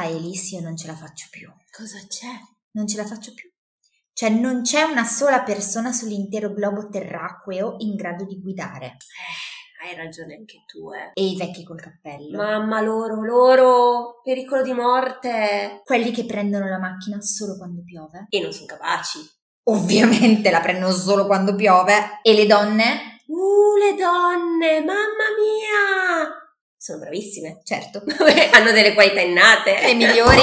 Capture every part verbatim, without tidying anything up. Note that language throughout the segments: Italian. AelyS, io non ce la faccio più. Cosa c'è? Non ce la faccio più. Cioè non c'è una sola persona sull'intero globo terracqueo in grado di guidare. Eh, hai ragione anche tu, eh. E i vecchi col cappello. Mamma loro, loro, pericolo di morte. Quelli che prendono la macchina solo quando piove. E non sono capaci. Ovviamente la prendono solo quando piove. E le donne? Uh, le donne, mamma mia! Sono bravissime. Certo. Hanno delle qualità innate. Le migliori.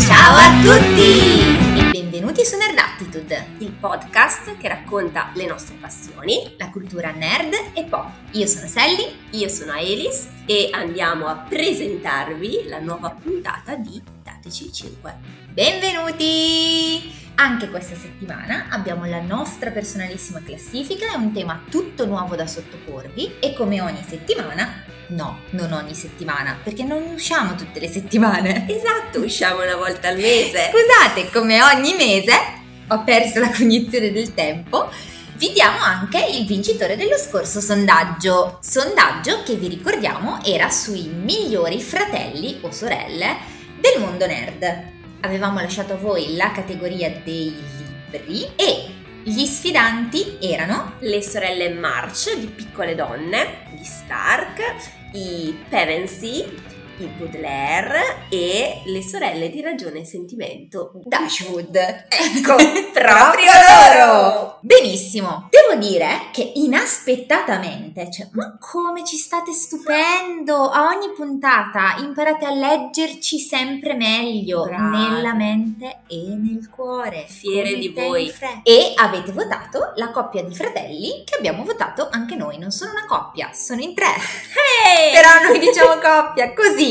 Ciao a tutti e benvenuti su Nerd Attitude, il podcast che racconta le nostre passioni, la cultura nerd e pop. Io sono Sally, io sono AelyS e andiamo a presentarvi la nuova puntata di Dateci cinque. Benvenuti! Anche questa settimana abbiamo la nostra personalissima classifica e un tema tutto nuovo da sottoporvi e come ogni settimana, no, non ogni settimana, perché non usciamo tutte le settimane. Esatto, usciamo una volta al mese. Scusate, come ogni mese, ho perso la cognizione del tempo, vi diamo anche il vincitore dello scorso sondaggio. Sondaggio che vi ricordiamo era sui migliori fratelli o sorelle del mondo nerd. Avevamo lasciato a voi la categoria dei libri e gli sfidanti erano le sorelle March di Piccole Donne, gli Stark, i Pevensey, i Baudelaire e le sorelle di Ragione e Sentimento, Dashwood. Ecco, proprio loro! Benissimo! Devo dire che inaspettatamente, cioè, ma come ci state stupendo! A ogni puntata imparate a leggerci sempre meglio. Bravi. Nella mente e nel cuore. Fiere di voi! E avete votato la coppia di fratelli che abbiamo votato anche noi. Non sono una coppia, sono in tre. Hey! Però noi diciamo coppia, così!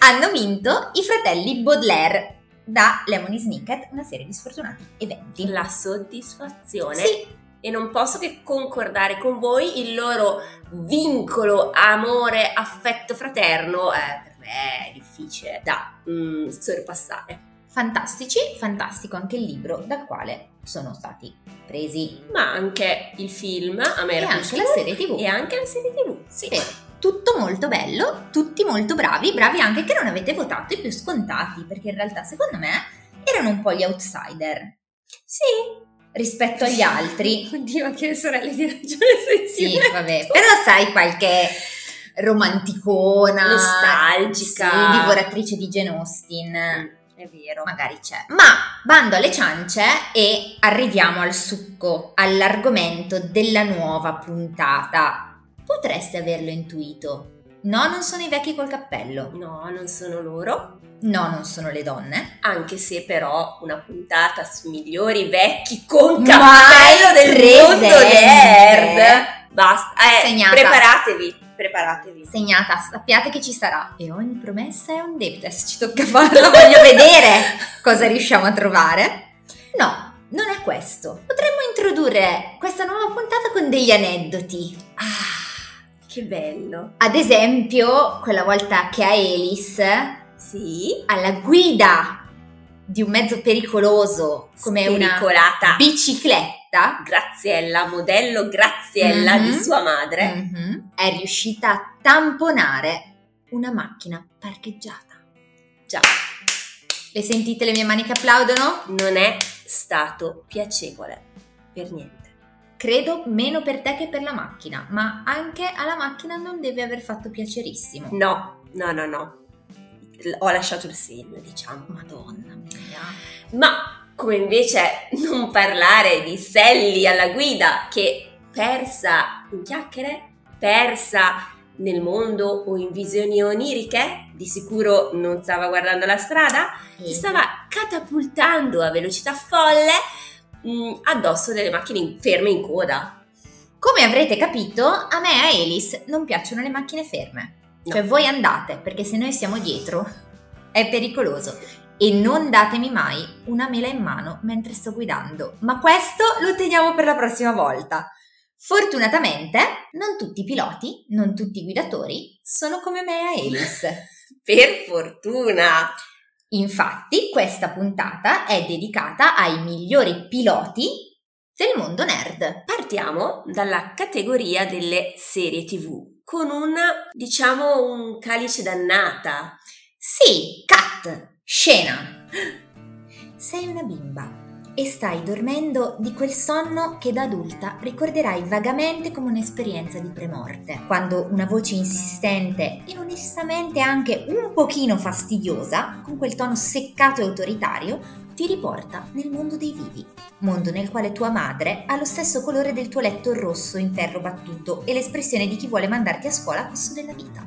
Hanno vinto i fratelli Baudelaire da Lemony Snicket, una serie di sfortunati eventi. La soddisfazione. Sì. E non posso che concordare con voi, il loro vincolo amore, affetto fraterno, eh, per me è difficile da mm, sorpassare. Fantastici, fantastico anche il libro dal quale sono stati presi. Ma anche il film, a me e era anche la serie tv. E anche la serie tv, sì. Sì. Tutto molto bello, tutti molto bravi, bravi anche che non avete votato i più scontati, perché in realtà secondo me erano un po' gli outsider. Sì. Rispetto agli altri. Oddio, che le sorelle di Ragione Sensimento. Sì, vabbè, però sai qualche romanticona, nostalgica, sì, divoratrice di Jane Austen. Mm. È vero, magari c'è. Ma bando alle ciance e arriviamo al succo, all'argomento della nuova puntata. Potreste averlo intuito. No, non sono i vecchi col cappello. No, non sono loro. No, non sono le donne. Anche se però una puntata su migliori vecchi con cappello del mondo nerd. Basta, eh, preparatevi, preparatevi. Segnata, sappiate che ci sarà. E ogni promessa è un debito. Adesso ci tocca farla, voglio vedere cosa riusciamo a trovare. No. Non è questo. Potremmo introdurre questa nuova puntata con degli aneddoti. Ah, che bello. Ad esempio, quella volta che AelyS, sì, alla guida di un mezzo pericoloso come una bicicletta, Graziella, modello Graziella, mm-hmm, di sua madre, mm-hmm, è riuscita a tamponare una macchina parcheggiata. Già. Le sentite le mie mani che applaudono? Non è stato piacevole per niente. Credo meno per te che per la macchina, ma anche alla macchina non deve aver fatto piacerissimo. No, no, no, no. Ho lasciato il segno, diciamo. Madonna mia. Ma come invece non parlare di Sally alla guida, che persa in chiacchiere, persa nel mondo o in visioni oniriche, di sicuro non stava guardando la strada, si sì, stava catapultando a velocità folle mh, addosso delle macchine ferme in coda. Come avrete capito, a me e a AelyS non piacciono le macchine ferme. No. Cioè voi andate, perché se noi siamo dietro è pericoloso. E non datemi mai una mela in mano mentre sto guidando. Ma questo lo teniamo per la prossima volta. Fortunatamente non tutti i piloti, non tutti i guidatori sono come me e AelyS. Per fortuna! Infatti questa puntata è dedicata ai migliori piloti del mondo nerd. Partiamo dalla categoria delle serie tv con una, diciamo, un calice d'annata. Sì, Cat, scena. Sei una bimba e stai dormendo di quel sonno che da adulta ricorderai vagamente come un'esperienza di premorte, quando una voce insistente e onestamente anche un pochino fastidiosa, con quel tono seccato e autoritario, ti riporta nel mondo dei vivi, mondo nel quale tua madre ha lo stesso colore del tuo letto rosso in ferro battuto e l'espressione di chi vuole mandarti a scuola a costo della vita.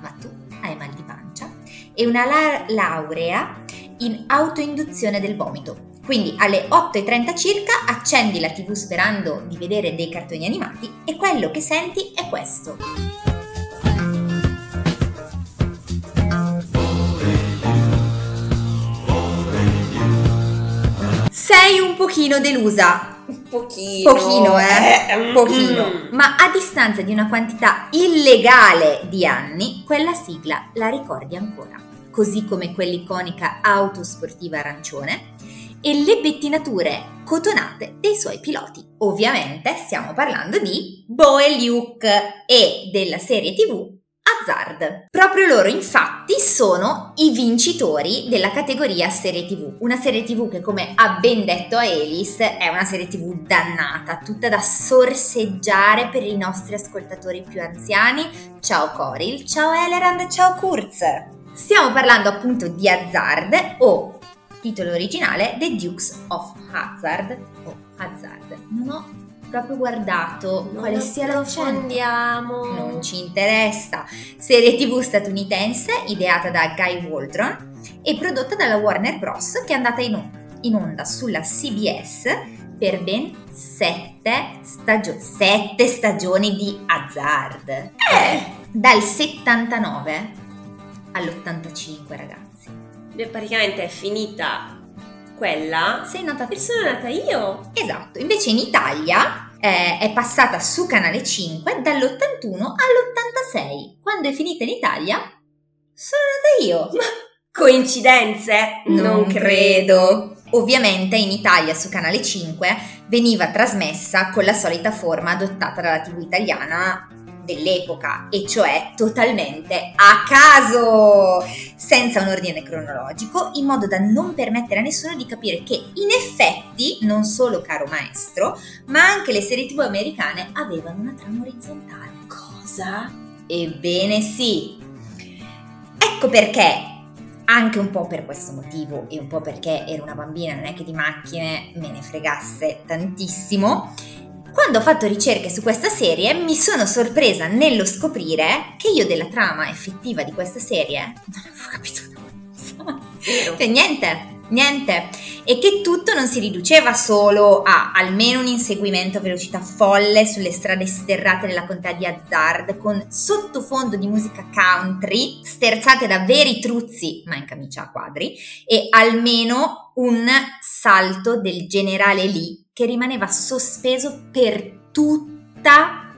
Ma tu hai mal di pancia e una la- laurea in autoinduzione del vomito. Quindi alle otto e trenta circa accendi la tv sperando di vedere dei cartoni animati e quello che senti è questo. Sei un pochino delusa. Un pochino. Pochino, eh. Pochino. Ma a distanza di una quantità illegale di anni, quella sigla la ricordi ancora. Così come quell'iconica auto sportiva arancione e le pettinature cotonate dei suoi piloti. Ovviamente stiamo parlando di Bo e Luke e della serie tv Hazzard. Proprio loro infatti sono i vincitori della categoria serie tv, una serie tv che, come ha ben detto AelyS, è una serie tv dannata, tutta da sorseggiare per i nostri ascoltatori più anziani. Ciao Coril, ciao Elerand, ciao Kurz. Stiamo parlando appunto di Hazzard, o titolo originale The Dukes of Hazzard o Hazzard. Non ho proprio guardato non quale sia la fondiamo. Non ci interessa. Serie tv statunitense ideata da Guy Waldron e prodotta dalla Warner Bros, che è andata in, on- in onda sulla C B S per ben sette, stagio- sette stagioni di Hazzard. Eh! Dal settantanove all'ottantacinque, ragazzi. Praticamente è finita quella. Sei nata tu. Sono nata io. Esatto. Invece in Italia eh, è passata su Canale cinque dall'ottantuno all'ottantasei. Quando è finita in Italia sono nata io. Ma coincidenze? Non, non credo. credo. Ovviamente in Italia su Canale cinque veniva trasmessa con la solita forma adottata dalla tivù italiana dell'epoca, e cioè totalmente a caso, senza un ordine cronologico, in modo da non permettere a nessuno di capire che in effetti non solo Caro Maestro, ma anche le serie tv americane avevano una trama orizzontale. Cosa? Ebbene sì. Ecco perché, anche un po' per questo motivo e un po' perché ero una bambina, non è che di macchine me ne fregasse tantissimo, quando ho fatto ricerche su questa serie mi sono sorpresa nello scoprire che io della trama effettiva di questa serie non avevo capito nulla. Cioè niente, niente. E che tutto non si riduceva solo a almeno un inseguimento a velocità folle sulle strade sterrate della contea di Hazzard, con sottofondo di musica country, sterzate da veri truzzi, ma in camicia a quadri, e almeno un salto del generale Lee, che rimaneva sospeso per tutta,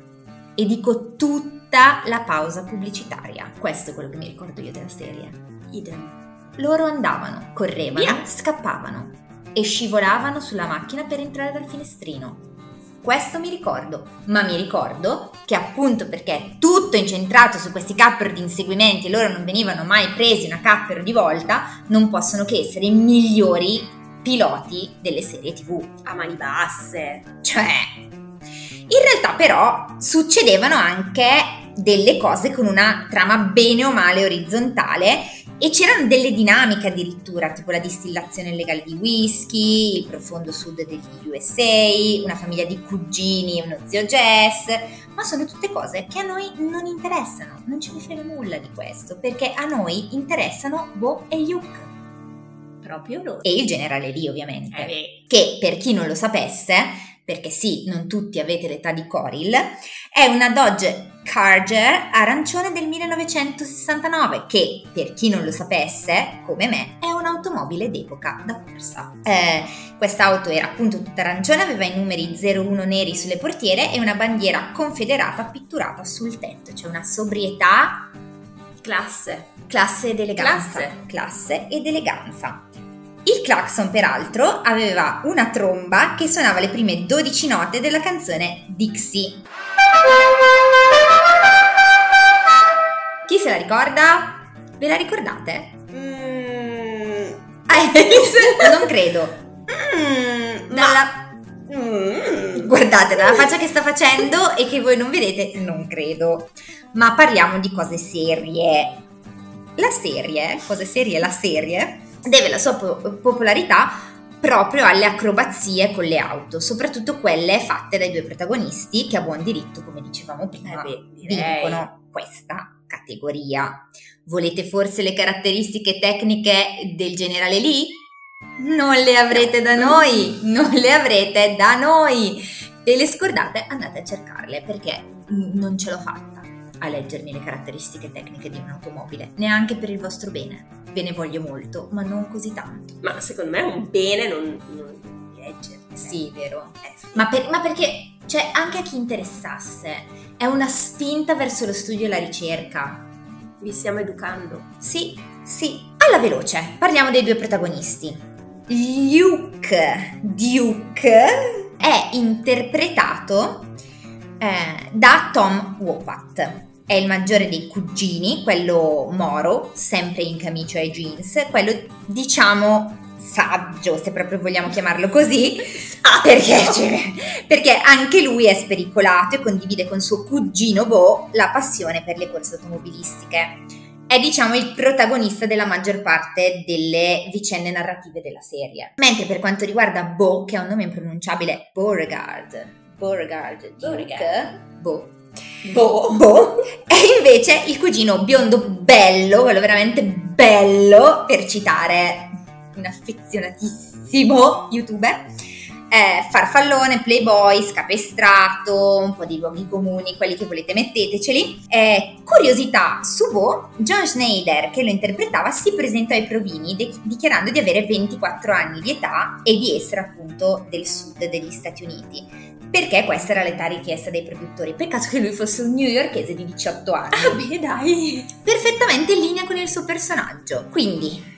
e dico tutta, la pausa pubblicitaria. Questo è quello che mi ricordo io della serie. Idem. Loro andavano, correvano, yeah. scappavano e scivolavano sulla macchina per entrare dal finestrino. Questo mi ricordo, ma mi ricordo che appunto perché tutto incentrato su questi capper di inseguimenti e loro non venivano mai presi una capper di volta, non possono che essere i migliori piloti delle serie tv a mani basse. Cioè, in realtà però succedevano anche delle cose con una trama bene o male orizzontale e c'erano delle dinamiche addirittura, tipo la distillazione illegale di whisky, il profondo sud degli U S A, una famiglia di cugini e uno zio Jess, ma sono tutte cose che a noi non interessano, non ce ne frega nulla di questo, perché a noi interessano Bo e Luke. Proprio loro. E il generale Lee, ovviamente, eh che per chi non lo sapesse, perché sì, non tutti avete l'età di Coril, è una Dodge Charger arancione del millenovecentosessantanove che, per chi non lo sapesse, come me, è un'automobile d'epoca da corsa. Eh, quest'auto era appunto tutta arancione, aveva i numeri zero uno neri sulle portiere e una bandiera confederata pitturata sul tetto, cioè una sobrietà, classe. Classe ed eleganza. Classe. Classe ed eleganza. Il clacson, peraltro, aveva una tromba che suonava le prime dodici note della canzone Dixie. Chi se la ricorda? Ve la ricordate? Mm. AelyS? Non credo. Mm, Dalla... Ma... Mm. Guardate dalla faccia che sta facendo e che voi non vedete, non credo. Ma parliamo di cose serie. La serie, cose serie, la serie deve la sua po- popolarità proprio alle acrobazie con le auto, soprattutto quelle fatte dai due protagonisti che a buon diritto, come dicevamo prima, eh beh, vincono questa categoria. Volete forse le caratteristiche tecniche del generale Lee? Non le avrete da noi, non le avrete da noi. E le scordate, andate a cercarle, perché non ce l'ho fatta a leggermi le caratteristiche tecniche di un'automobile, neanche per il vostro bene. Ve ne voglio molto, ma non così tanto. Ma secondo me è un bene non, non leggerle. Sì, vero. Eh, sì. Ma, per, ma perché, cioè, anche a chi interessasse, è una spinta verso lo studio e la ricerca. Vi stiamo educando. Sì, sì. Alla veloce, parliamo dei due protagonisti. Luke Duke è interpretato eh, da Tom Wopat. È il maggiore dei cugini, quello moro, sempre in camicia e jeans, quello diciamo saggio, se proprio vogliamo chiamarlo così, perché, cioè, perché anche lui è spericolato e condivide con suo cugino Bo la passione per le corse automobilistiche. È, diciamo, il protagonista della maggior parte delle vicende narrative della serie. Mentre per quanto riguarda Bo, che ha un nome impronunciabile, Beauregard, Beauregard Duke, Bo, Bo, Bo, è invece il cugino biondo bello, quello veramente bello, per citare un affezionatissimo youtuber, eh, farfallone, playboy, scapestrato, un po' di luoghi comuni, quelli che volete metteteceli. Eh, curiosità su Bo, John Schneider, che lo interpretava, si presentò ai provini de- dichiarando di avere ventiquattro anni di età e di essere appunto del sud degli Stati Uniti, perché questa era l'età richiesta dai produttori. Peccato che lui fosse un newyorkese di diciotto anni. Ah beh, dai! Perfettamente in linea con il suo personaggio. Quindi,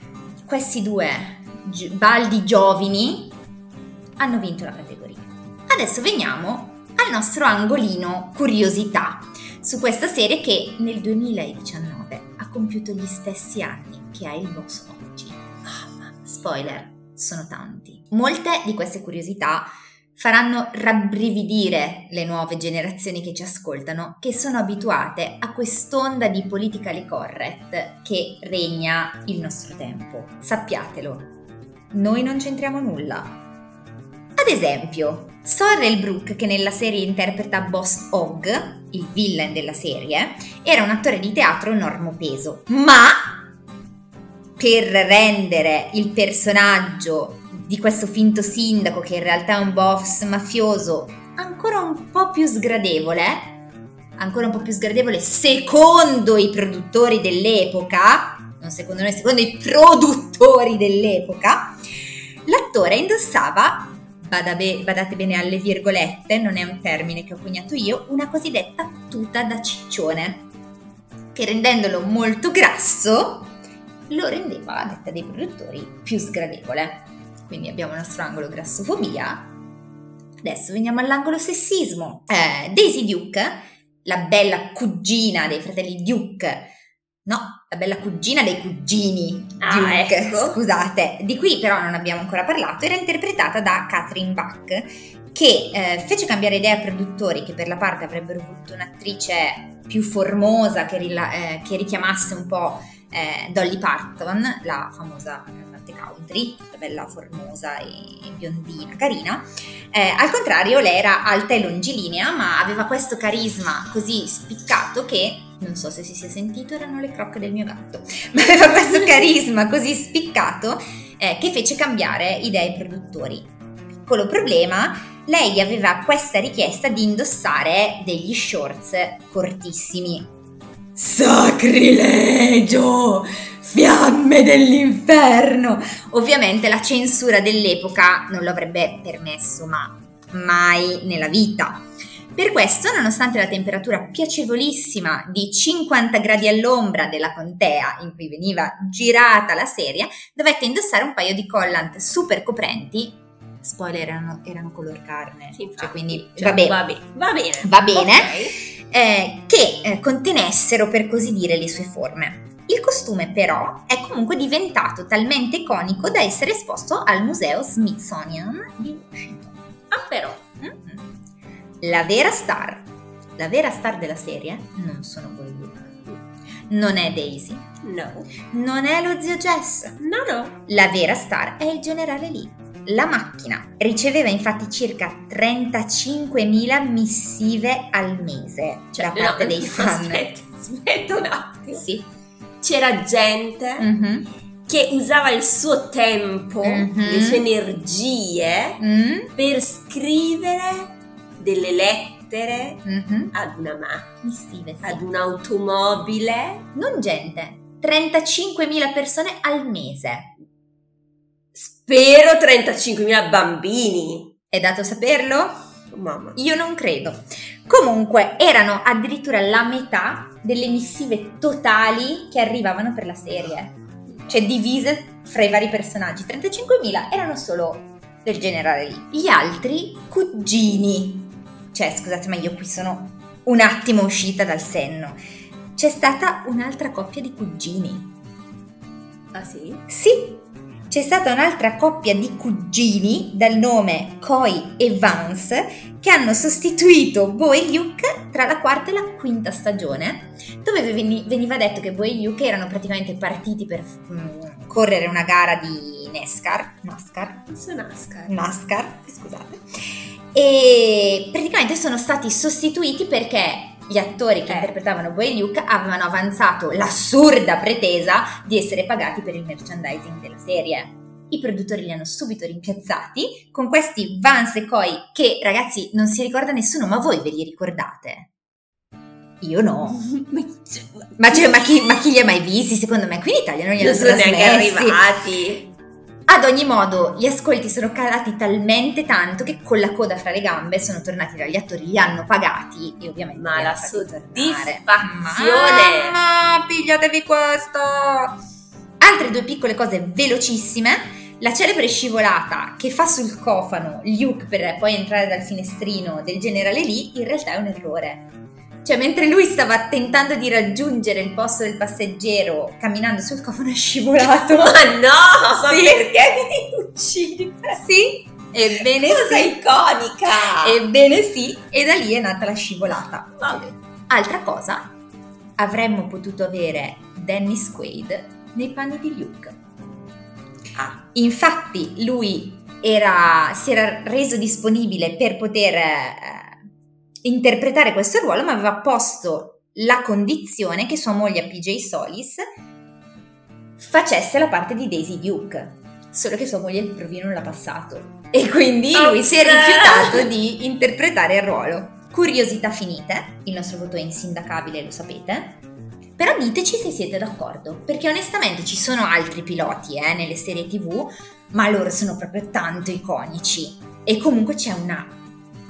questi due gi- baldi giovani hanno vinto la categoria. Adesso veniamo al nostro angolino curiosità su questa serie che nel duemiladiciannove ha compiuto gli stessi anni che ha il box oggi. Mamma, spoiler, sono tanti. Molte di queste curiosità faranno rabbrividire le nuove generazioni che ci ascoltano, che sono abituate a quest'onda di politically correct che regna il nostro tempo. Sappiatelo, noi non c'entriamo nulla. Ad esempio, Sorrel Brooke, che nella serie interpreta Boss Hogg, il villain della serie, era un attore di teatro normopeso, ma per rendere il personaggio di questo finto sindaco, che in realtà è un boss mafioso, ancora un po' più sgradevole, ancora un po' più sgradevole secondo i produttori dell'epoca, non secondo noi, secondo i produttori dell'epoca, l'attore indossava, badate bene alle virgolette, non è un termine che ho coniato io, una cosiddetta tuta da ciccione, che rendendolo molto grasso lo rendeva, a detta dei produttori, più sgradevole. Quindi abbiamo il nostro angolo grassofobia. Adesso veniamo all'angolo sessismo. eh, Daisy Duke, la bella cugina dei fratelli Duke, no, la bella cugina dei cugini ah, Duke, ecco. Scusate, di cui però non abbiamo ancora parlato, era interpretata da Catherine Bach, che eh, fece cambiare idea ai produttori, che per la parte avrebbero voluto un'attrice più formosa che, rila- eh, che richiamasse un po' eh, Dolly Parton, la famosa cantante country, la bella formosa e biondina, carina. Eh, al contrario, lei era alta e longilinea, ma aveva questo carisma così spiccato che, non so se si sia sentito, erano le crocche del mio gatto, ma aveva questo carisma così spiccato eh, che fece cambiare idea ai produttori. Piccolo problema, lei aveva questa richiesta di indossare degli shorts cortissimi. Sacrilegio! Fiamme dell'inferno! Ovviamente la censura dell'epoca non lo avrebbe permesso, ma mai nella vita. Per questo, nonostante la temperatura piacevolissima di cinquanta gradi all'ombra della contea in cui veniva girata la serie, dovette indossare un paio di collant super coprenti. Spoiler, erano, erano color carne, sì, cioè, quindi cioè, va, bene. Va, be- va bene, va bene, okay. eh, che eh, contenessero per così dire le sue forme. Il costume però è comunque diventato talmente iconico da essere esposto al Museo Smithsonian di Washington. Ah però, mm-hmm. la vera star, la vera star della serie non sono voi due. Non è Daisy. No. Non è lo zio Jess. No, no. La vera star è il generale Lee. La macchina riceveva infatti circa trentacinquemila missive al mese, cioè da parte no, dei fan. Aspetta, aspetta un attimo. Sì. C'era gente mm-hmm. che usava il suo tempo, mm-hmm. le sue energie mm-hmm. per scrivere delle lettere mm-hmm. ad una macchina, missive, sì. ad un'automobile. Non gente, trentacinquemila persone al mese. Spero trentacinquemila bambini. È dato saperlo? Oh, mamma. Io non credo. Comunque erano addirittura la metà delle missive totali che arrivavano per la serie, cioè divise fra i vari personaggi. trentacinquemila erano solo del generale lì. Gli altri cugini. Cioè scusate, ma io qui sono un attimo uscita dal senno. C'è stata un'altra coppia di cugini. Ah sì? Sì. C'è stata un'altra coppia di cugini dal nome Coy e Vance che hanno sostituito Bo e Luke tra la quarta e la quinta stagione, dove veniva detto che Bo e Luke erano praticamente partiti per mh, correre una gara di NASCAR, NASCAR, NASCAR, NASCAR, scusate, e praticamente sono stati sostituiti perché gli attori che eh. interpretavano Bo e Luke avevano avanzato l'assurda pretesa di essere pagati per il merchandising della serie. I produttori li hanno subito rimpiazzati con questi Vance e Coy che, ragazzi, non si ricorda nessuno, ma voi ve li ricordate? Io no. ma, cioè, ma, chi, ma chi li ha mai visti? Secondo me qui in Italia non li hanno non trasmessi. Non sono neanche arrivati. Ad ogni modo, gli ascolti sono calati talmente tanto che con la coda fra le gambe sono tornati dagli attori, li hanno pagati e ovviamente ma la soddisfazione. Mamma, pigliatevi questo! Altre due piccole cose velocissime. La celebre scivolata che fa sul cofano Luke per poi entrare dal finestrino del generale Lee in realtà è un errore. Cioè, mentre lui stava tentando di raggiungere il posto del passeggero camminando sul cofano, è scivolato. Ma no! Sì. Ma perché mi uccidi? Sì, ebbene cosa sì. iconica! Ebbene sì, e da lì è nata la scivolata. Vabbè. Altra cosa, avremmo potuto avere Dennis Quaid nei panni di Luke. Ah. Infatti lui era, si era reso disponibile per poter... Eh, interpretare questo ruolo, ma aveva posto la condizione che sua moglie P J Solis facesse la parte di Daisy Duke, solo che sua moglie il provino non l'ha passato e quindi oh, lui si è rifiutato di interpretare il ruolo. Curiosità finite, il nostro voto è insindacabile, lo sapete, però diteci se siete d'accordo, perché onestamente ci sono altri piloti eh, nelle serie tv, ma loro sono proprio tanto iconici e comunque c'è una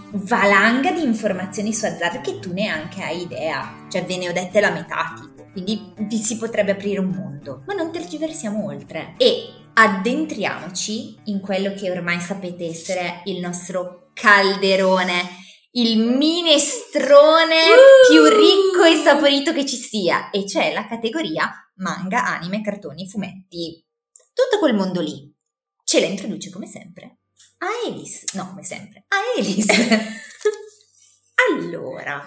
valanga di informazioni su Hazzard che tu neanche hai idea, cioè ve ne ho dette la metà tipo, quindi vi si potrebbe aprire un mondo, ma non tergiversiamo oltre e addentriamoci in quello che ormai sapete essere il nostro calderone, il minestrone uh! più ricco e saporito che ci sia, e cioè la categoria manga, anime, cartoni, fumetti, tutto quel mondo lì. Ce la introduce come sempre AelyS, no come sempre, AelyS. Allora,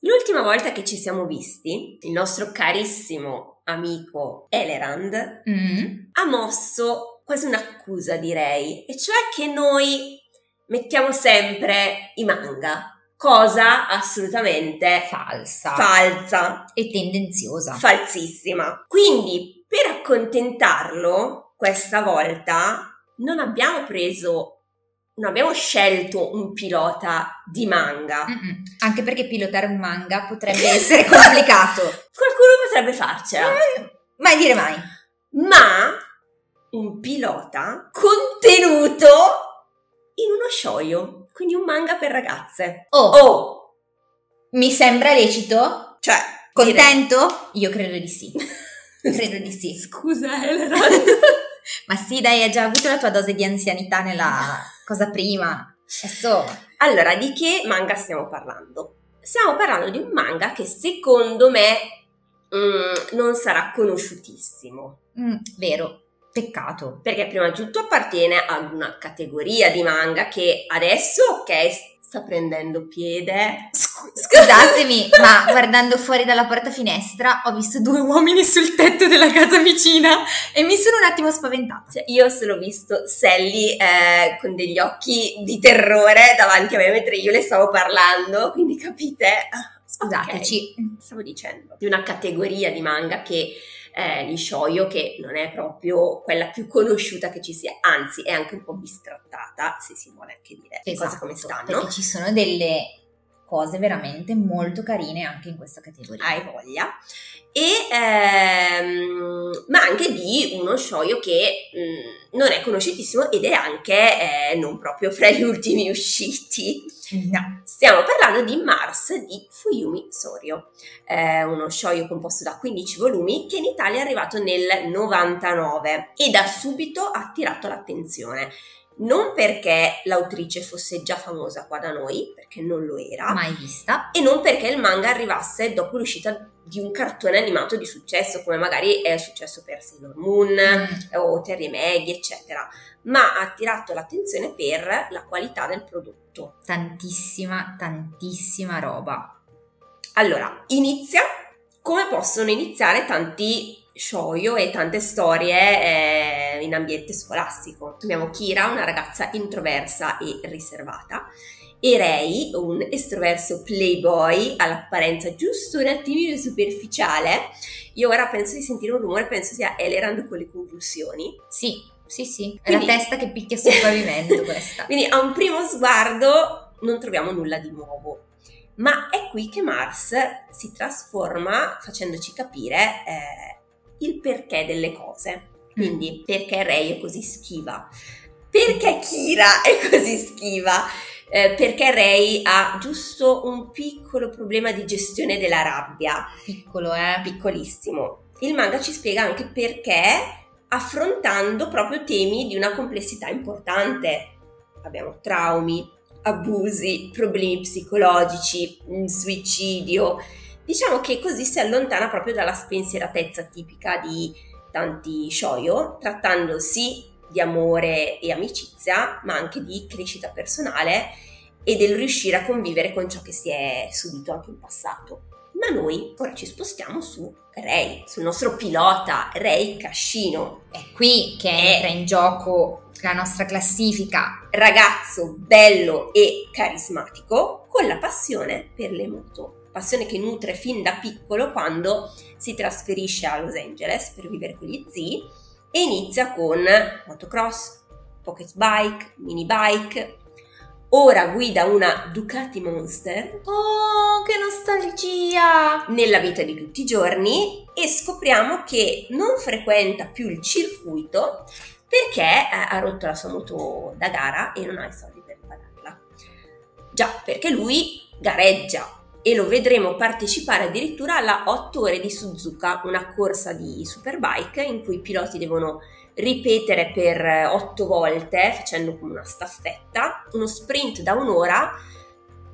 l'ultima volta che ci siamo visti, il nostro carissimo amico Elerand mm. ha mosso quasi un'accusa, direi, e cioè che noi mettiamo sempre i manga, cosa assolutamente falsa, falsa e tendenziosa, falsissima. Quindi per accontentarlo questa volta non abbiamo preso, non abbiamo scelto un pilota di manga. Mm-mm. Anche perché pilotare un manga potrebbe essere complicato. Qualcuno potrebbe farcela. Mm, mai dire mai. Ma un pilota contenuto in uno shoujo. Quindi un manga per ragazze. Oh! Oh. Mi sembra lecito? Cioè, contento? Direi. Io credo di sì. Credo di sì. Scusa, Elena. Ma sì, dai, hai già avuto la tua dose di anzianità nella cosa prima. Adesso. Allora, di che manga stiamo parlando? Stiamo parlando di un manga che secondo me mm, non sarà conosciutissimo. Mm, vero. Peccato, perché prima di tutto appartiene ad una categoria di manga che adesso, ok, sta prendendo piede. Scusatemi, ma guardando fuori dalla porta finestra ho visto due uomini sul tetto della casa vicina e mi sono un attimo spaventata. Cioè, io solo ho visto Sally eh, con degli occhi di terrore davanti a me mentre io le stavo parlando, quindi capite? Scusateci. Okay. Stavo dicendo di una categoria di manga che... Eh, gli shoujo, che non è proprio quella più conosciuta che ci sia, anzi è anche un po' bistrattata, se si vuole anche dire, esatto, cose come stanno, perché ci sono delle cose veramente molto carine anche in questa categoria. Hai voglia. E ehm, ma anche di uno shoujo che mh, non è conosciutissimo ed è anche eh, non proprio fra gli ultimi usciti. No. Stiamo parlando di Mars di Fuyumi Soryo, eh, uno shoujo composto da quindici volumi che in Italia è arrivato nel novantanove e da subito ha attirato l'attenzione. Non perché l'autrice fosse già famosa qua da noi, perché non lo era. Mai vista. E non perché il manga arrivasse dopo l'uscita di un cartone animato di successo, come magari è successo per Sailor Moon mm. o Terry Maggi, eccetera. Ma ha attirato l'attenzione per la qualità del prodotto. Tantissima, tantissima roba. Allora, inizia come possono iniziare tanti... shoujo e tante storie eh, in ambiente scolastico. Abbiamo Kira, una ragazza introversa e riservata, e Rei, un estroverso playboy all'apparenza giusto un attimino superficiale. Io ora penso di sentire un rumore, penso sia Elerand con le convulsioni. Sì, sì, sì. Quindi, la testa che picchia sul pavimento questa. Quindi a un primo sguardo non troviamo nulla di nuovo. Ma è qui che Mars si trasforma facendoci capire... Eh, il perché delle cose, quindi perché Rei è così schiva, perché Kira è così schiva, eh, perché Rei ha giusto un piccolo problema di gestione della rabbia, piccolo eh? piccolissimo. Il manga ci spiega anche perché, affrontando proprio temi di una complessità importante. Abbiamo traumi, abusi, problemi psicologici, suicidio. Diciamo che così si allontana proprio dalla spensieratezza tipica di tanti shoujo, trattando sì di amore e amicizia, ma anche di crescita personale e del riuscire a convivere con ciò che si è subito anche in passato. Ma noi ora ci spostiamo su Rei, sul nostro pilota Rei Cascino. È qui che entra in gioco la nostra classifica. Ragazzo bello e carismatico con la passione per le moto. Passione che nutre fin da piccolo quando si trasferisce a Los Angeles per vivere con gli zii e inizia con motocross, pocket bike, mini bike. Ora guida una Ducati Monster. Oh, che nostalgia! Nella vita di tutti i giorni, e scopriamo che non frequenta più il circuito perché ha rotto la sua moto da gara e non ha i soldi per pagarla. Già, perché lui gareggia. E lo vedremo partecipare addirittura alla otto ore di Suzuka, una corsa di superbike in cui i piloti devono ripetere per otto volte, facendo come una staffetta, uno sprint da un'ora,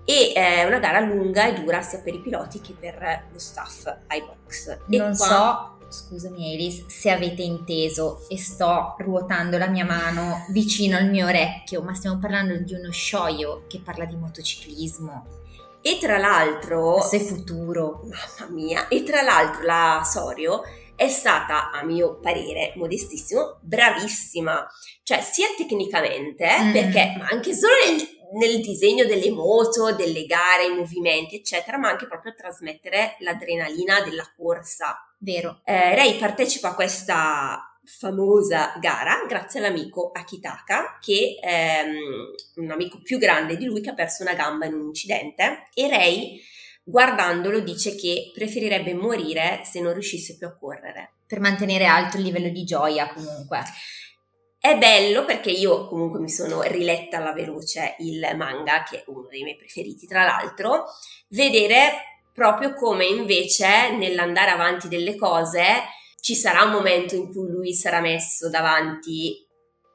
e è una gara lunga e dura sia per i piloti che per lo staff ai box. E non qua... so, scusami Alice, se avete inteso, e sto ruotando la mia mano vicino al mio orecchio, ma stiamo parlando di uno shoujo che parla di motociclismo. E tra l'altro, se futuro, mamma mia, e tra l'altro la Soryo è stata, a mio parere modestissimo, bravissima, cioè sia tecnicamente mm. perché, ma anche solo nel, nel disegno delle moto, delle gare, i movimenti eccetera, ma anche proprio a trasmettere l'adrenalina della corsa. Vero. eh, Rei partecipa a questa famosa gara grazie all'amico Akitaka, che è un amico più grande di lui che ha perso una gamba in un incidente, e Rei, guardandolo, dice che preferirebbe morire se non riuscisse più a correre. Per mantenere alto il livello di gioia comunque. È bello perché io comunque mi sono riletta alla veloce il manga, che è uno dei miei preferiti tra l'altro, vedere proprio come invece nell'andare avanti delle cose ci sarà un momento in cui lui sarà messo davanti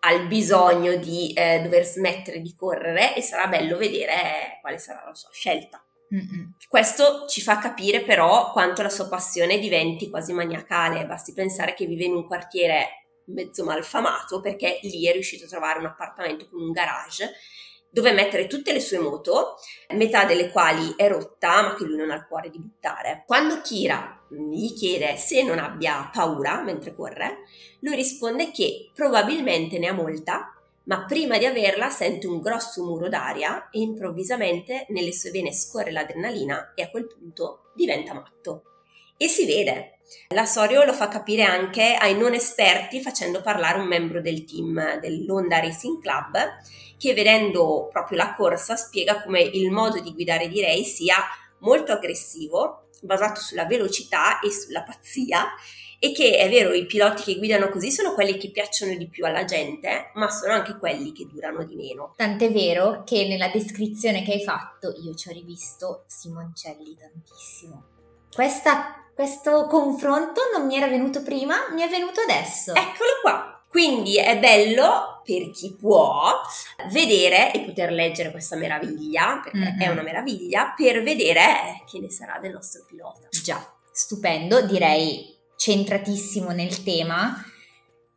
al bisogno di eh, dover smettere di correre e sarà bello vedere quale sarà la sua scelta. Mm-mm. Questo ci fa capire però quanto la sua passione diventi quasi maniacale, basti pensare che vive in un quartiere mezzo malfamato perché lì è riuscito a trovare un appartamento con un garage dove mettere tutte le sue moto, metà delle quali è rotta ma che lui non ha il cuore di buttare. Quando Kira gli chiede se non abbia paura mentre corre, lui risponde che probabilmente ne ha molta, ma prima di averla sente un grosso muro d'aria e improvvisamente nelle sue vene scorre l'adrenalina e a quel punto diventa matto. E si vede. La Soryo lo fa capire anche ai non esperti facendo parlare un membro del team dell'Honda Racing Club che, vedendo proprio la corsa, spiega come il modo di guidare di Rei sia molto aggressivo, basato sulla velocità e sulla pazzia, e che è vero, i piloti che guidano così sono quelli che piacciono di più alla gente, ma sono anche quelli che durano di meno. Tant'è vero che nella descrizione che hai fatto io ci ho rivisto Simoncelli tantissimo. Questa Questo confronto non mi era venuto prima, mi è venuto adesso. Eccolo qua. Quindi è bello, per chi può, vedere e poter leggere questa meraviglia, perché mm-hmm. è una meraviglia, per vedere che ne sarà del nostro pilota. Già, stupendo, direi centratissimo nel tema.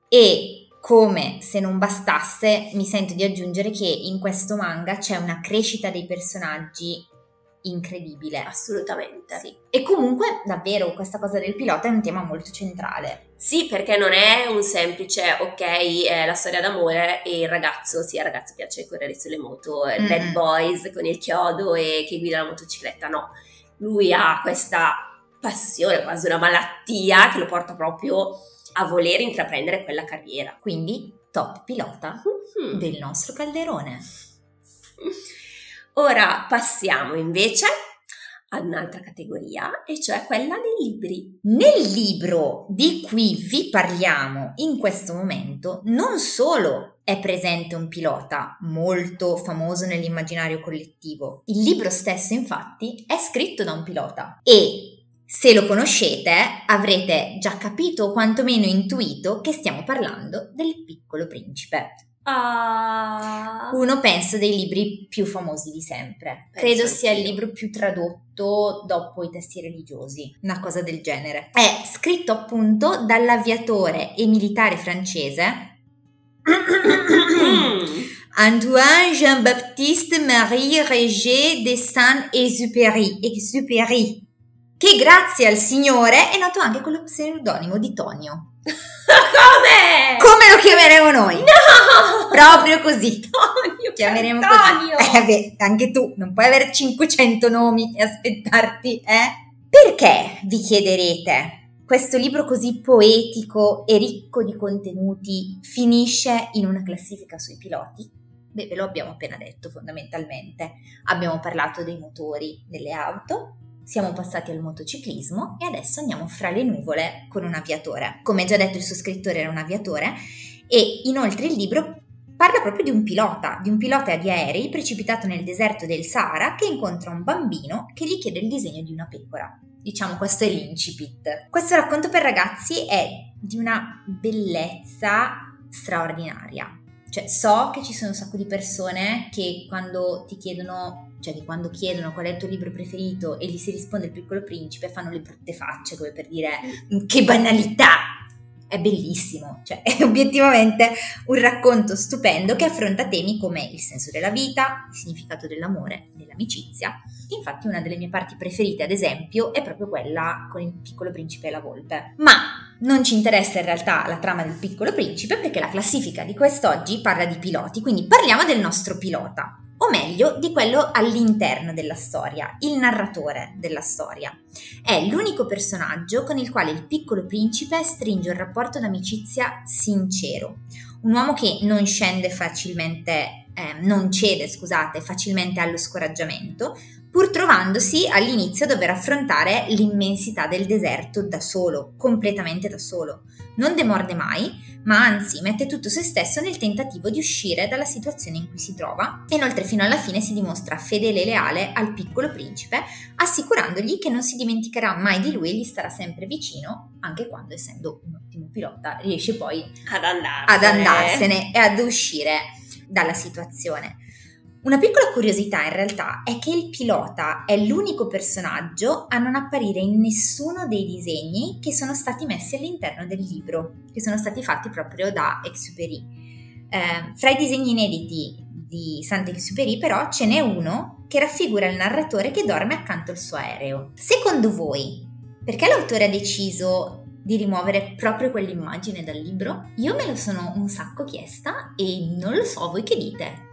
E come se non bastasse, mi sento di aggiungere che in questo manga c'è una crescita dei personaggi incredibile, assolutamente sì. E comunque davvero questa cosa del pilota è un tema molto centrale, sì, perché non è un semplice ok eh, la storia d'amore e il ragazzo sì, il ragazzo piace correre sulle moto, mm. bad boys con il chiodo e che guida la motocicletta, no, lui ha questa passione, quasi una malattia, che lo porta proprio a voler intraprendere quella carriera. Quindi top pilota mm-hmm. del nostro calderone. Ora passiamo invece ad un'altra categoria, e cioè quella dei libri. Nel libro di cui vi parliamo in questo momento non solo è presente un pilota molto famoso nell'immaginario collettivo, il libro stesso infatti è scritto da un pilota e se lo conoscete avrete già capito o quantomeno intuito che stiamo parlando del Piccolo Principe. Ah. Uno, penso, dei libri più famosi di sempre. Penso Credo sia io. Il libro più tradotto dopo i testi religiosi, una cosa del genere. È scritto appunto dall'avviatore e militare francese Antoine Jean-Baptiste Marie-Régé de Saint-Exupéry, Exupéry, che grazie al Signore è noto anche con lo pseudonimo di Tonio. Come? Come lo chiameremo noi? No! Proprio così. Tonio, chiameremo Antonio. Così. Eh beh, anche tu non puoi avere cinquecento nomi e aspettarti, eh? Perché, vi chiederete, questo libro così poetico e ricco di contenuti finisce in una classifica sui piloti? Beh, ve lo abbiamo appena detto fondamentalmente. Abbiamo parlato dei motori delle auto, siamo passati al motociclismo e adesso andiamo fra le nuvole con un aviatore. Come già detto, il suo scrittore era un aviatore e inoltre il libro parla proprio di un pilota, di un pilota di aerei precipitato nel deserto del Sahara che incontra un bambino che gli chiede il disegno di una pecora. Diciamo, questo è l'incipit. Questo racconto per ragazzi è di una bellezza straordinaria. Cioè, so che ci sono un sacco di persone che quando ti chiedono... cioè che quando chiedono qual è il tuo libro preferito e gli si risponde Il Piccolo Principe fanno le brutte facce come per dire che banalità, è bellissimo, cioè è obiettivamente un racconto stupendo che affronta temi come il senso della vita, il significato dell'amore, dell'amicizia. Infatti una delle mie parti preferite ad esempio è proprio quella con Il Piccolo Principe e la volpe, ma non ci interessa in realtà la trama del Piccolo Principe perché la classifica di quest'oggi parla di piloti, quindi parliamo del nostro pilota, o meglio di quello all'interno della storia, il narratore della storia. È l'unico personaggio con il quale il Piccolo Principe stringe un rapporto d'amicizia sincero, un uomo che non scende facilmente, eh, non cede, scusate, facilmente allo scoraggiamento, pur trovandosi all'inizio a dover affrontare l'immensità del deserto da solo, completamente da solo. Non demorde mai, ma anzi mette tutto se stesso nel tentativo di uscire dalla situazione in cui si trova, e inoltre fino alla fine si dimostra fedele e leale al piccolo principe, assicurandogli che non si dimenticherà mai di lui e gli starà sempre vicino, anche quando, essendo un ottimo pilota, riesce poi ad andarsene, ad andarsene e ad uscire dalla situazione. Una piccola curiosità in realtà è che il pilota è l'unico personaggio a non apparire in nessuno dei disegni che sono stati messi all'interno del libro, che sono stati fatti proprio da Exupéry. Eh, fra i disegni inediti di Saint-Exupéry però ce n'è uno che raffigura il narratore che dorme accanto al suo aereo. Secondo voi, perché l'autore ha deciso di rimuovere proprio quell'immagine dal libro? Io me lo sono un sacco chiesta e non lo so, voi che dite?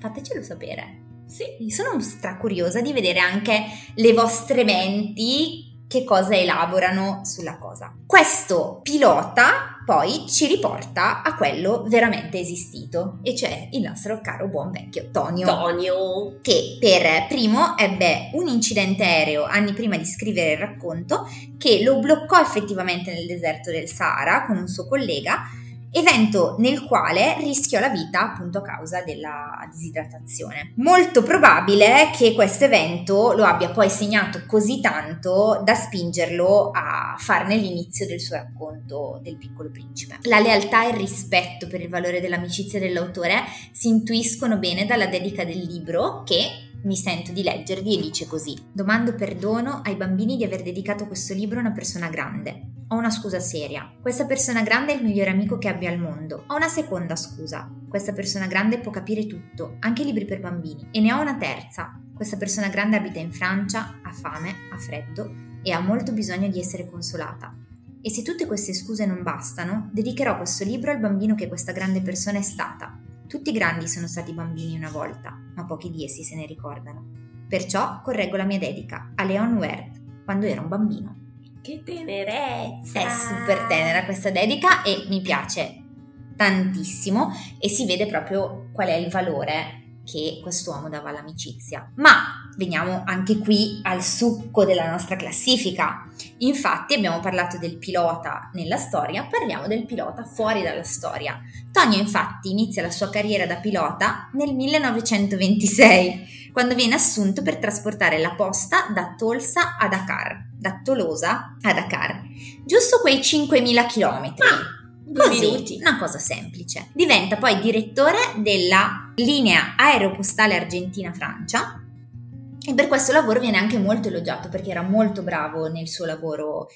Fatecelo sapere. Sì, sono stracuriosa di vedere anche le vostre menti che cosa elaborano sulla cosa. Questo pilota poi ci riporta a quello veramente esistito, e cioè il nostro caro buon vecchio Tonio. Tonio! Che per primo ebbe un incidente aereo anni prima di scrivere il racconto, che lo bloccò effettivamente nel deserto del Sahara con un suo collega, evento nel quale rischiò la vita appunto a causa della disidratazione. Molto probabile che questo evento lo abbia poi segnato così tanto da spingerlo a farne l'inizio del suo racconto del Piccolo Principe. La lealtà e il rispetto per il valore dell'amicizia dell'autore si intuiscono bene dalla dedica del libro, che mi sento di leggervi e dice così: «Domando perdono ai bambini di aver dedicato questo libro a una persona grande. Ho una scusa seria. Questa persona grande è il migliore amico che abbia al mondo. Ho una seconda scusa. Questa persona grande può capire tutto, anche libri per bambini. E ne ho una terza. Questa persona grande abita in Francia, ha fame, ha freddo e ha molto bisogno di essere consolata. E se tutte queste scuse non bastano, dedicherò questo libro al bambino che questa grande persona è stata. Tutti i grandi sono stati bambini una volta, ma pochi di essi se ne ricordano. Perciò correggo la mia dedica a Leon Werth, quando era un bambino». Che tenerezza! È super tenera questa dedica e mi piace tantissimo, e si vede proprio qual è il valore che quest'uomo dava all'amicizia. Ma veniamo anche qui al succo della nostra classifica. Infatti abbiamo parlato del pilota nella storia, parliamo del pilota fuori dalla storia. Tonio infatti inizia la sua carriera da pilota nel millenovecentoventisei, quando viene assunto per trasportare la posta da Tolosa a Dakar. Da Tolosa a Dakar, giusto quei cinquemila chilometri, ma così, minuti. Una cosa semplice. Diventa poi direttore della linea aeropostale argentina-Francia, e per questo lavoro viene anche molto elogiato, perché era molto bravo nel suo lavoro eh,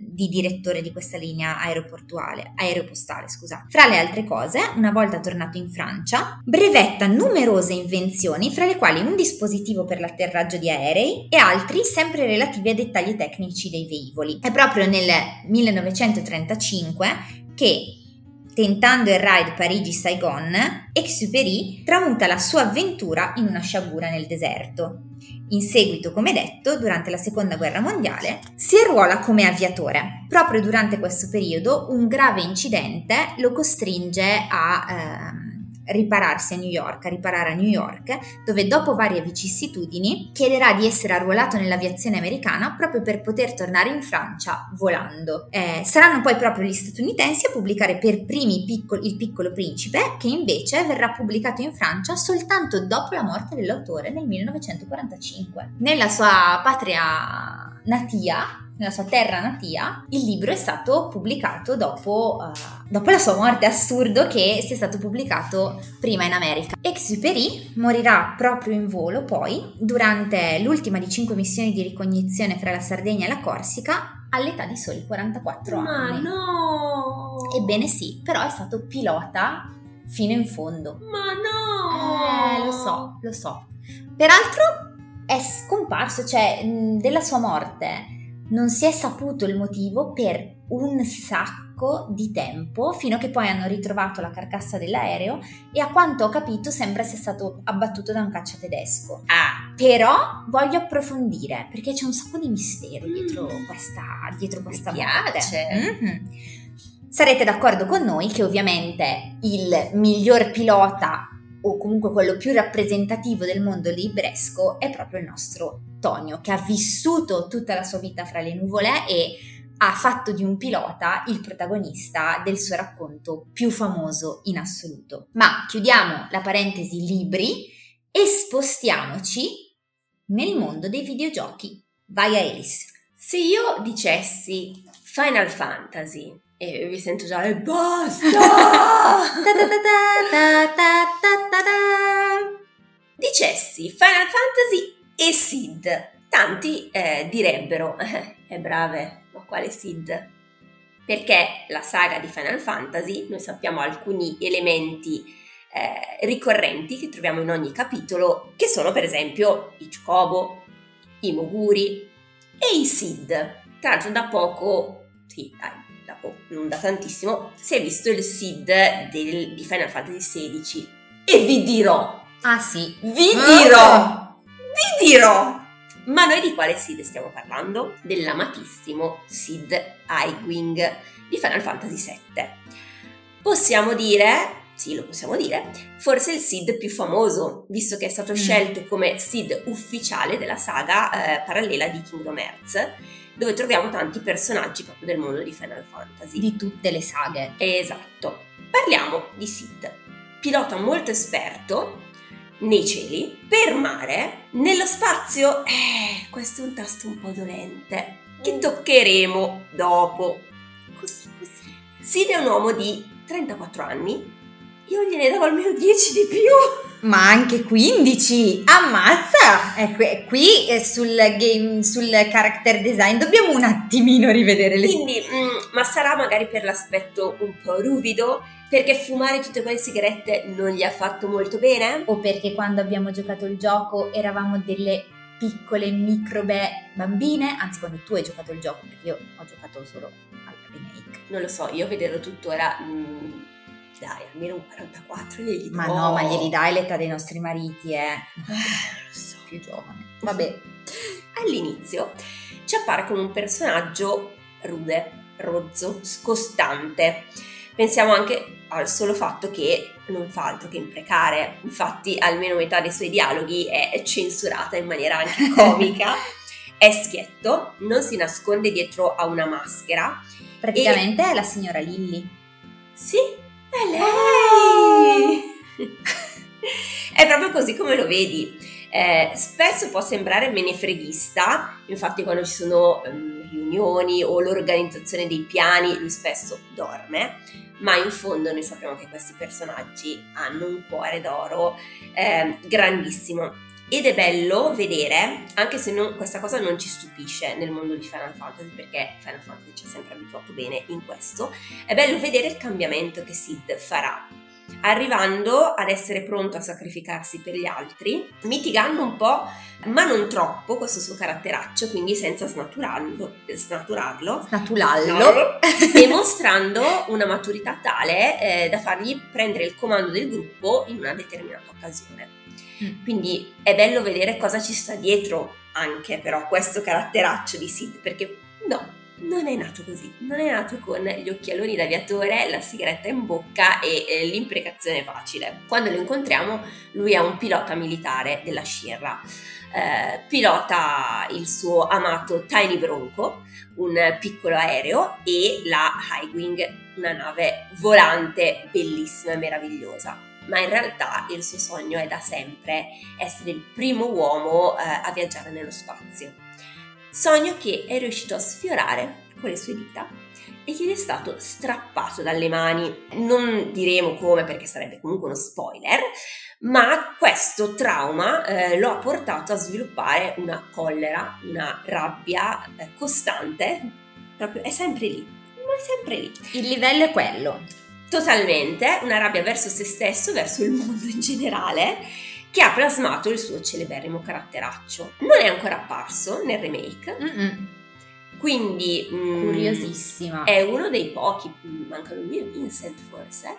di direttore di questa linea aeroportuale, aeropostale, scusa. Fra le altre cose, una volta tornato in Francia, brevetta numerose invenzioni, fra le quali un dispositivo per l'atterraggio di aerei e altri sempre relativi a dettagli tecnici dei velivoli. È proprio nel millenovecentotrentacinque che, tentando il ride Parigi-Saigon, Exupéry tramuta la sua avventura in una sciagura nel deserto. In seguito, come detto, durante la Seconda Guerra Mondiale, si arruola come aviatore. Proprio durante questo periodo un grave incidente lo costringe a eh, ripararsi a New York, a riparare a New York, dove dopo varie vicissitudini chiederà di essere arruolato nell'aviazione americana proprio per poter tornare in Francia volando. Eh, saranno poi proprio gli statunitensi a pubblicare per primi piccolo, il Piccolo Principe, che invece verrà pubblicato in Francia soltanto dopo la morte dell'autore nel millenovecentoquarantacinque. Nella sua patria natia, nella sua terra natia, il libro è stato pubblicato dopo, uh, dopo la sua morte. Assurdo che sia stato pubblicato prima in America. Exupéry morirà proprio in volo poi, durante l'ultima di cinque missioni di ricognizione fra la Sardegna e la Corsica, all'età di soli quarantaquattro anni. Ma no! Ebbene sì, però è stato pilota fino in fondo. Ma no! Eh, lo so, lo so. Peraltro è scomparso, cioè della sua morte non si è saputo il motivo per un sacco di tempo, fino a che poi hanno ritrovato la carcassa dell'aereo, e a quanto ho capito sembra sia stato abbattuto da un caccia tedesco. Ah, però voglio approfondire, perché c'è un sacco di mistero dietro mm. questa dietro questa morte. Mm-hmm. Sarete d'accordo con noi che ovviamente il miglior pilota o comunque quello più rappresentativo del mondo libresco, è proprio il nostro Tonio, che ha vissuto tutta la sua vita fra le nuvole e ha fatto di un pilota il protagonista del suo racconto più famoso in assoluto. Ma chiudiamo la parentesi libri e spostiamoci nel mondo dei videogiochi. Vai a AelyS. Se io dicessi Final Fantasy, e vi sento già e basta! Dicessi Final Fantasy e Sid, tanti eh, direbbero eh, è brave, ma quale Sid? Perché la saga di Final Fantasy, noi sappiamo alcuni elementi eh, ricorrenti che troviamo in ogni capitolo, che sono per esempio i Chocobo, i Moguri e i Sid. Tra l'altro da poco, sì dai, da poco, non da tantissimo, si è visto il Sid del, di Final Fantasy sedici, e vi dirò, ah sì, vi dirò, vi dirò, ma noi di quale Sid stiamo parlando? Dell'amatissimo Sid Haigwing di Final Fantasy sette. Possiamo dire, sì lo possiamo dire, forse il Sid più famoso, visto che è stato mm. scelto come Sid ufficiale della saga eh, parallela di Kingdom Hearts, dove troviamo tanti personaggi proprio del mondo di Final Fantasy. Di tutte le saghe. Esatto. Parliamo di Sid, pilota molto esperto nei cieli, per mare, nello spazio. Eh, questo è un tasto un po' dolente, che toccheremo dopo. Così, così. Sid è un uomo di trentaquattro anni, io gliene davo almeno dieci di più. Ma anche quindici! Ammazza! Ecco, qui sul game, sul character design dobbiamo un attimino rivedere le... Quindi, mh, ma sarà magari per l'aspetto un po' ruvido? Perché fumare tutte quelle sigarette non gli ha fatto molto bene? O perché quando abbiamo giocato il gioco eravamo delle piccole microbe bambine? Anzi, quando tu hai giocato il gioco, perché io ho giocato solo al remake. Non lo so, io vederlo tuttora... Mh, dai, almeno un quarantaquattro glieli do. Ma no, ma glieli dai l'età dei nostri mariti, eh. Lo so, più giovane. Vabbè. All'inizio ci appare come un personaggio rude, rozzo, scostante. Pensiamo anche al solo fatto che non fa altro che imprecare. Infatti, almeno metà dei suoi dialoghi è censurata in maniera anche comica. È schietto, non si nasconde dietro a una maschera. Praticamente e... è la signora Lilly. Sì. È lei! Oh. È proprio così come lo vedi. Eh, spesso può sembrare menefreghista, infatti quando ci sono um, riunioni o l'organizzazione dei piani lui spesso dorme, ma in fondo noi sappiamo che questi personaggi hanno un cuore d'oro eh, grandissimo. Ed è bello vedere, anche se non, questa cosa non ci stupisce nel mondo di Final Fantasy, perché Final Fantasy ci ha sempre abituato bene in questo, è bello vedere il cambiamento che Sid farà, arrivando ad essere pronto a sacrificarsi per gli altri, mitigando un po', ma non troppo, questo suo caratteraccio, quindi senza snaturarlo, snaturarlo, snatularlo, e mostrando una maturità tale eh, da fargli prendere il comando del gruppo in una determinata occasione. Quindi è bello vedere cosa ci sta dietro anche però questo caratteraccio di Sid, perché no, non è nato così, non è nato con gli occhialoni d'aviatore, la sigaretta in bocca e eh, l'imprecazione facile. Quando lo incontriamo lui è un pilota militare della Shirra, eh, pilota il suo amato Tiny Bronco, un piccolo aereo, e la Haigwing, una nave volante bellissima e meravigliosa. Ma in realtà il suo sogno è da sempre essere il primo uomo eh, a viaggiare nello spazio. Sogno che è riuscito a sfiorare con le sue dita e che gli è stato strappato dalle mani. Non diremo come, perché sarebbe comunque uno spoiler, ma questo trauma eh, lo ha portato a sviluppare una collera, una rabbia eh, costante, proprio è sempre lì, ma è sempre lì. Il livello è quello. Totalmente, una rabbia verso se stesso, verso il mondo in generale, che ha plasmato il suo celeberrimo caratteraccio. Non è ancora apparso nel remake, Mm-mm. quindi curiosissima. Mh, è uno dei pochi, mancano lui e Vincent forse?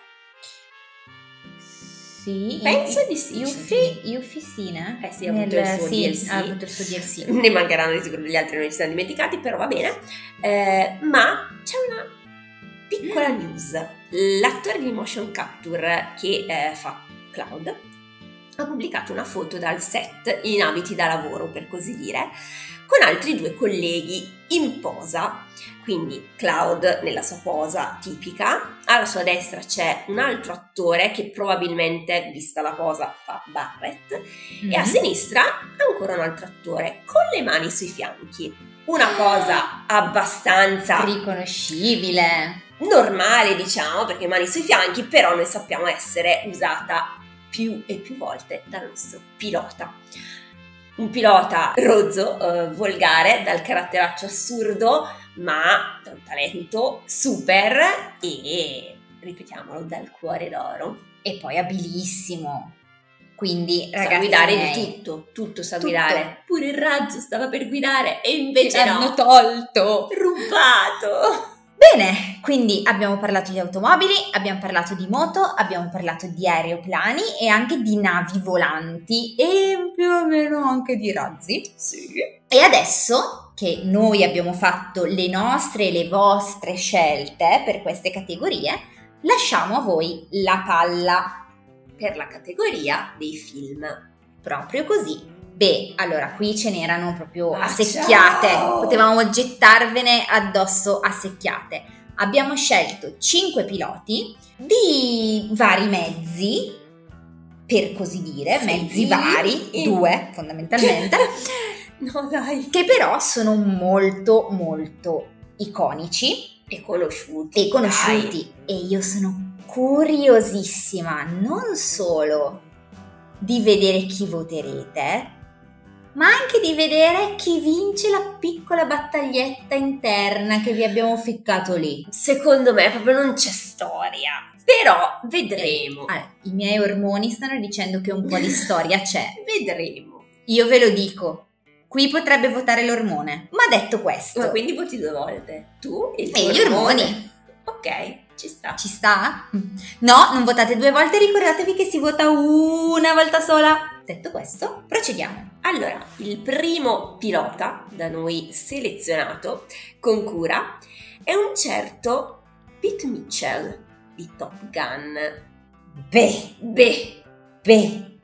Sì, penso di sì. Yuffie sì, ne? Eh sì, ha avuto il suo D L C. Ha avuto il suo D L C. Ne mancheranno di sicuro degli altri, non ci siamo dimenticati, però va bene. Eh, ma c'è una piccola news. L'attore di motion capture che eh, fa Cloud ha pubblicato una foto dal set in abiti da lavoro, per così dire, con altri due colleghi in posa. Quindi Cloud nella sua posa tipica, alla sua destra c'è un altro attore che probabilmente, vista la posa, fa Barrett, mm-hmm. e a sinistra ancora un altro attore con le mani sui fianchi. Una cosa abbastanza riconoscibile, normale diciamo, perché mani sui fianchi, però noi sappiamo essere usata più e più volte dal nostro pilota. Un pilota rozzo, eh, volgare, dal caratteraccio assurdo, ma da un talento super e, ripetiamolo, dal cuore d'oro. E poi abilissimo. Quindi, ragazzi, sa guidare miei, di tutto, tutto sa tutto. guidare. Pure il razzo stava per guidare e invece l'hanno no. tolto, rubato. Bene, quindi abbiamo parlato di automobili, abbiamo parlato di moto, abbiamo parlato di aeroplani e anche di navi volanti e più o meno anche di razzi. Sì. E adesso che noi abbiamo fatto le nostre e le vostre scelte per queste categorie, lasciamo a voi la palla per la categoria dei film. Proprio così. Beh, allora qui ce n'erano proprio a secchiate, potevamo gettarvene addosso a secchiate. Abbiamo scelto cinque piloti di vari mezzi, per così dire, sì, mezzi vari, e... due fondamentalmente, no, dai. Che però sono molto molto iconici e conosciuti. E conosciuti. Dai. E io sono curiosissima non solo di vedere chi voterete, ma anche di vedere chi vince la piccola battaglietta interna che vi abbiamo ficcato lì. Secondo me proprio non c'è storia, però vedremo. Allora, i miei ormoni stanno dicendo che un po' di storia c'è. Vedremo. Io ve lo dico, qui potrebbe votare l'ormone. Ma detto questo... Ma quindi voti due volte? Tu e il tuo e ormone. Gli ormoni. Ok. Ci sta. Ci sta? No, non votate due volte, ricordatevi che si vota una volta sola. Detto questo, procediamo. Allora, il primo pilota da noi selezionato con cura è un certo Pete Mitchell di Top Gun. Beh, beh, beh.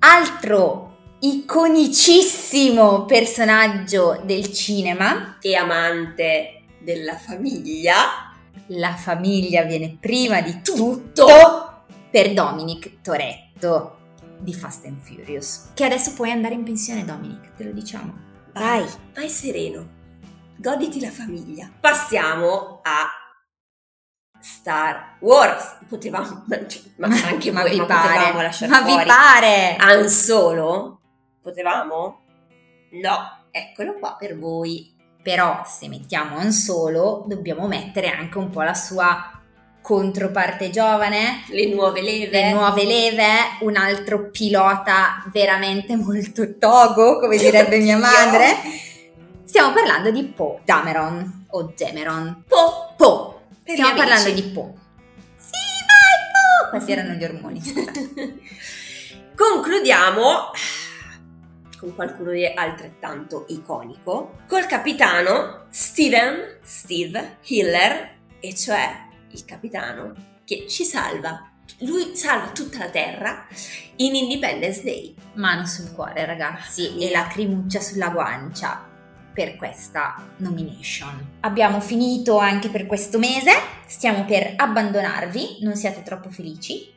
Altro iconicissimo personaggio del cinema e amante della famiglia. La famiglia viene prima di tutto per Dominic Toretto di Fast and Furious, che adesso puoi andare in pensione, Dominic, te lo diciamo. Vai, vai sereno, goditi la famiglia. Passiamo a Star Wars. Potevamo, ma anche ma voi, vi ma pare, potevamo lasciar ma fuori. Vi pare Han Solo? Potevamo? No, eccolo qua per voi. Però se mettiamo Han Solo dobbiamo mettere anche un po' la sua controparte giovane, le nuove leve, le nuove leve, un altro pilota veramente molto togo, come direbbe mia madre. Stiamo parlando di Poe Dameron o Dameron. Poe, Poe. Stiamo parlando di Poe. Sì, vai Poe. Questi erano gli ormoni. Concludiamo con qualcuno di altrettanto iconico, col capitano Steven Steve Hiller, e cioè il capitano che ci salva, lui salva tutta la terra in Independence Day. Mano sul cuore, ragazzi, e lacrimuccia sulla guancia per questa nomination. Abbiamo finito anche per questo mese, stiamo per abbandonarvi, non siate troppo felici.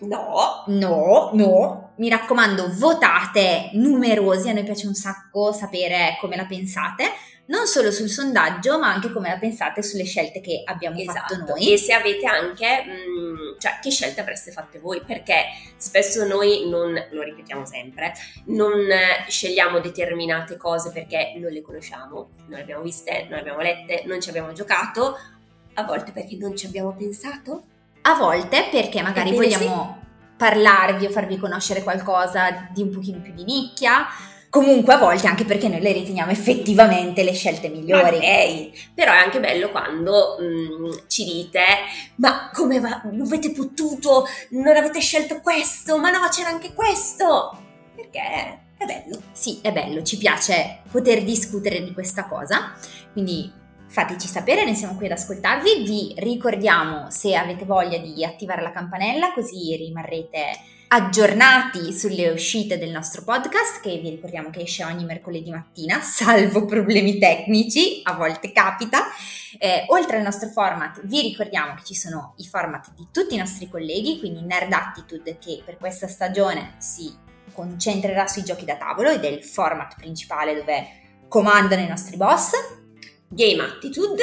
No, no, no, mi raccomando, votate numerosi, a noi piace un sacco sapere come la pensate, non solo sul sondaggio ma anche come la pensate sulle scelte che abbiamo esatto. fatto noi. E se avete anche, mh, cioè che scelte avreste fatte voi, perché spesso noi non, lo ripetiamo sempre, non scegliamo determinate cose perché non le conosciamo, non le abbiamo viste, non le abbiamo lette, non ci abbiamo giocato, a volte perché non ci abbiamo pensato. A volte perché magari Ebbene, vogliamo sì. parlarvi o farvi conoscere qualcosa di un pochino più di nicchia, comunque a volte anche perché noi le riteniamo effettivamente le scelte migliori. Okay. Però è anche bello quando mh, ci dite ma come va? Non avete potuto, non avete scelto questo, ma no c'era anche questo, perché è bello. Sì, è bello, ci piace poter discutere di questa cosa, quindi... Fateci sapere, noi siamo qui ad ascoltarvi, vi ricordiamo se avete voglia di attivare la campanella così rimarrete aggiornati sulle uscite del nostro podcast, che vi ricordiamo che esce ogni mercoledì mattina, salvo problemi tecnici, a volte capita. Eh, oltre al nostro format vi ricordiamo che ci sono i format di tutti i nostri colleghi, quindi Nerd Attitude, che per questa stagione si concentrerà sui giochi da tavolo ed è il format principale dove comandano i nostri boss. Game Attitude,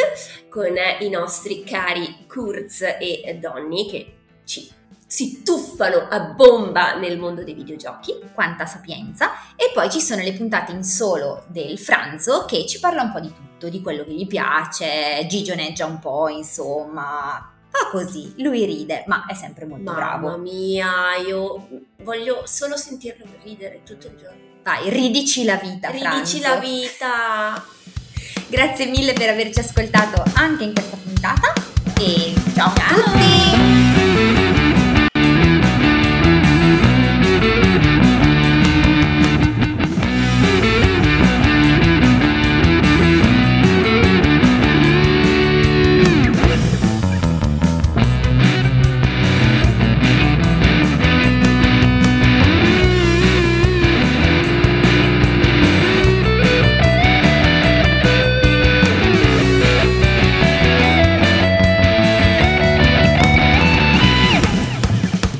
con i nostri cari Kurz e Donny che ci si tuffano a bomba nel mondo dei videogiochi, quanta sapienza. E poi ci sono le puntate in solo del Franzo, che ci parla un po' di tutto, di quello che gli piace, gigioneggia un po', insomma, fa così, lui ride, ma è sempre molto Mamma bravo. Mamma mia, io voglio solo sentirlo ridere tutto il giorno. Vai, ridici la vita, Ridici Franzo. la vita! Grazie mille per averci ascoltato anche in questa puntata e ciao, ciao a tutti!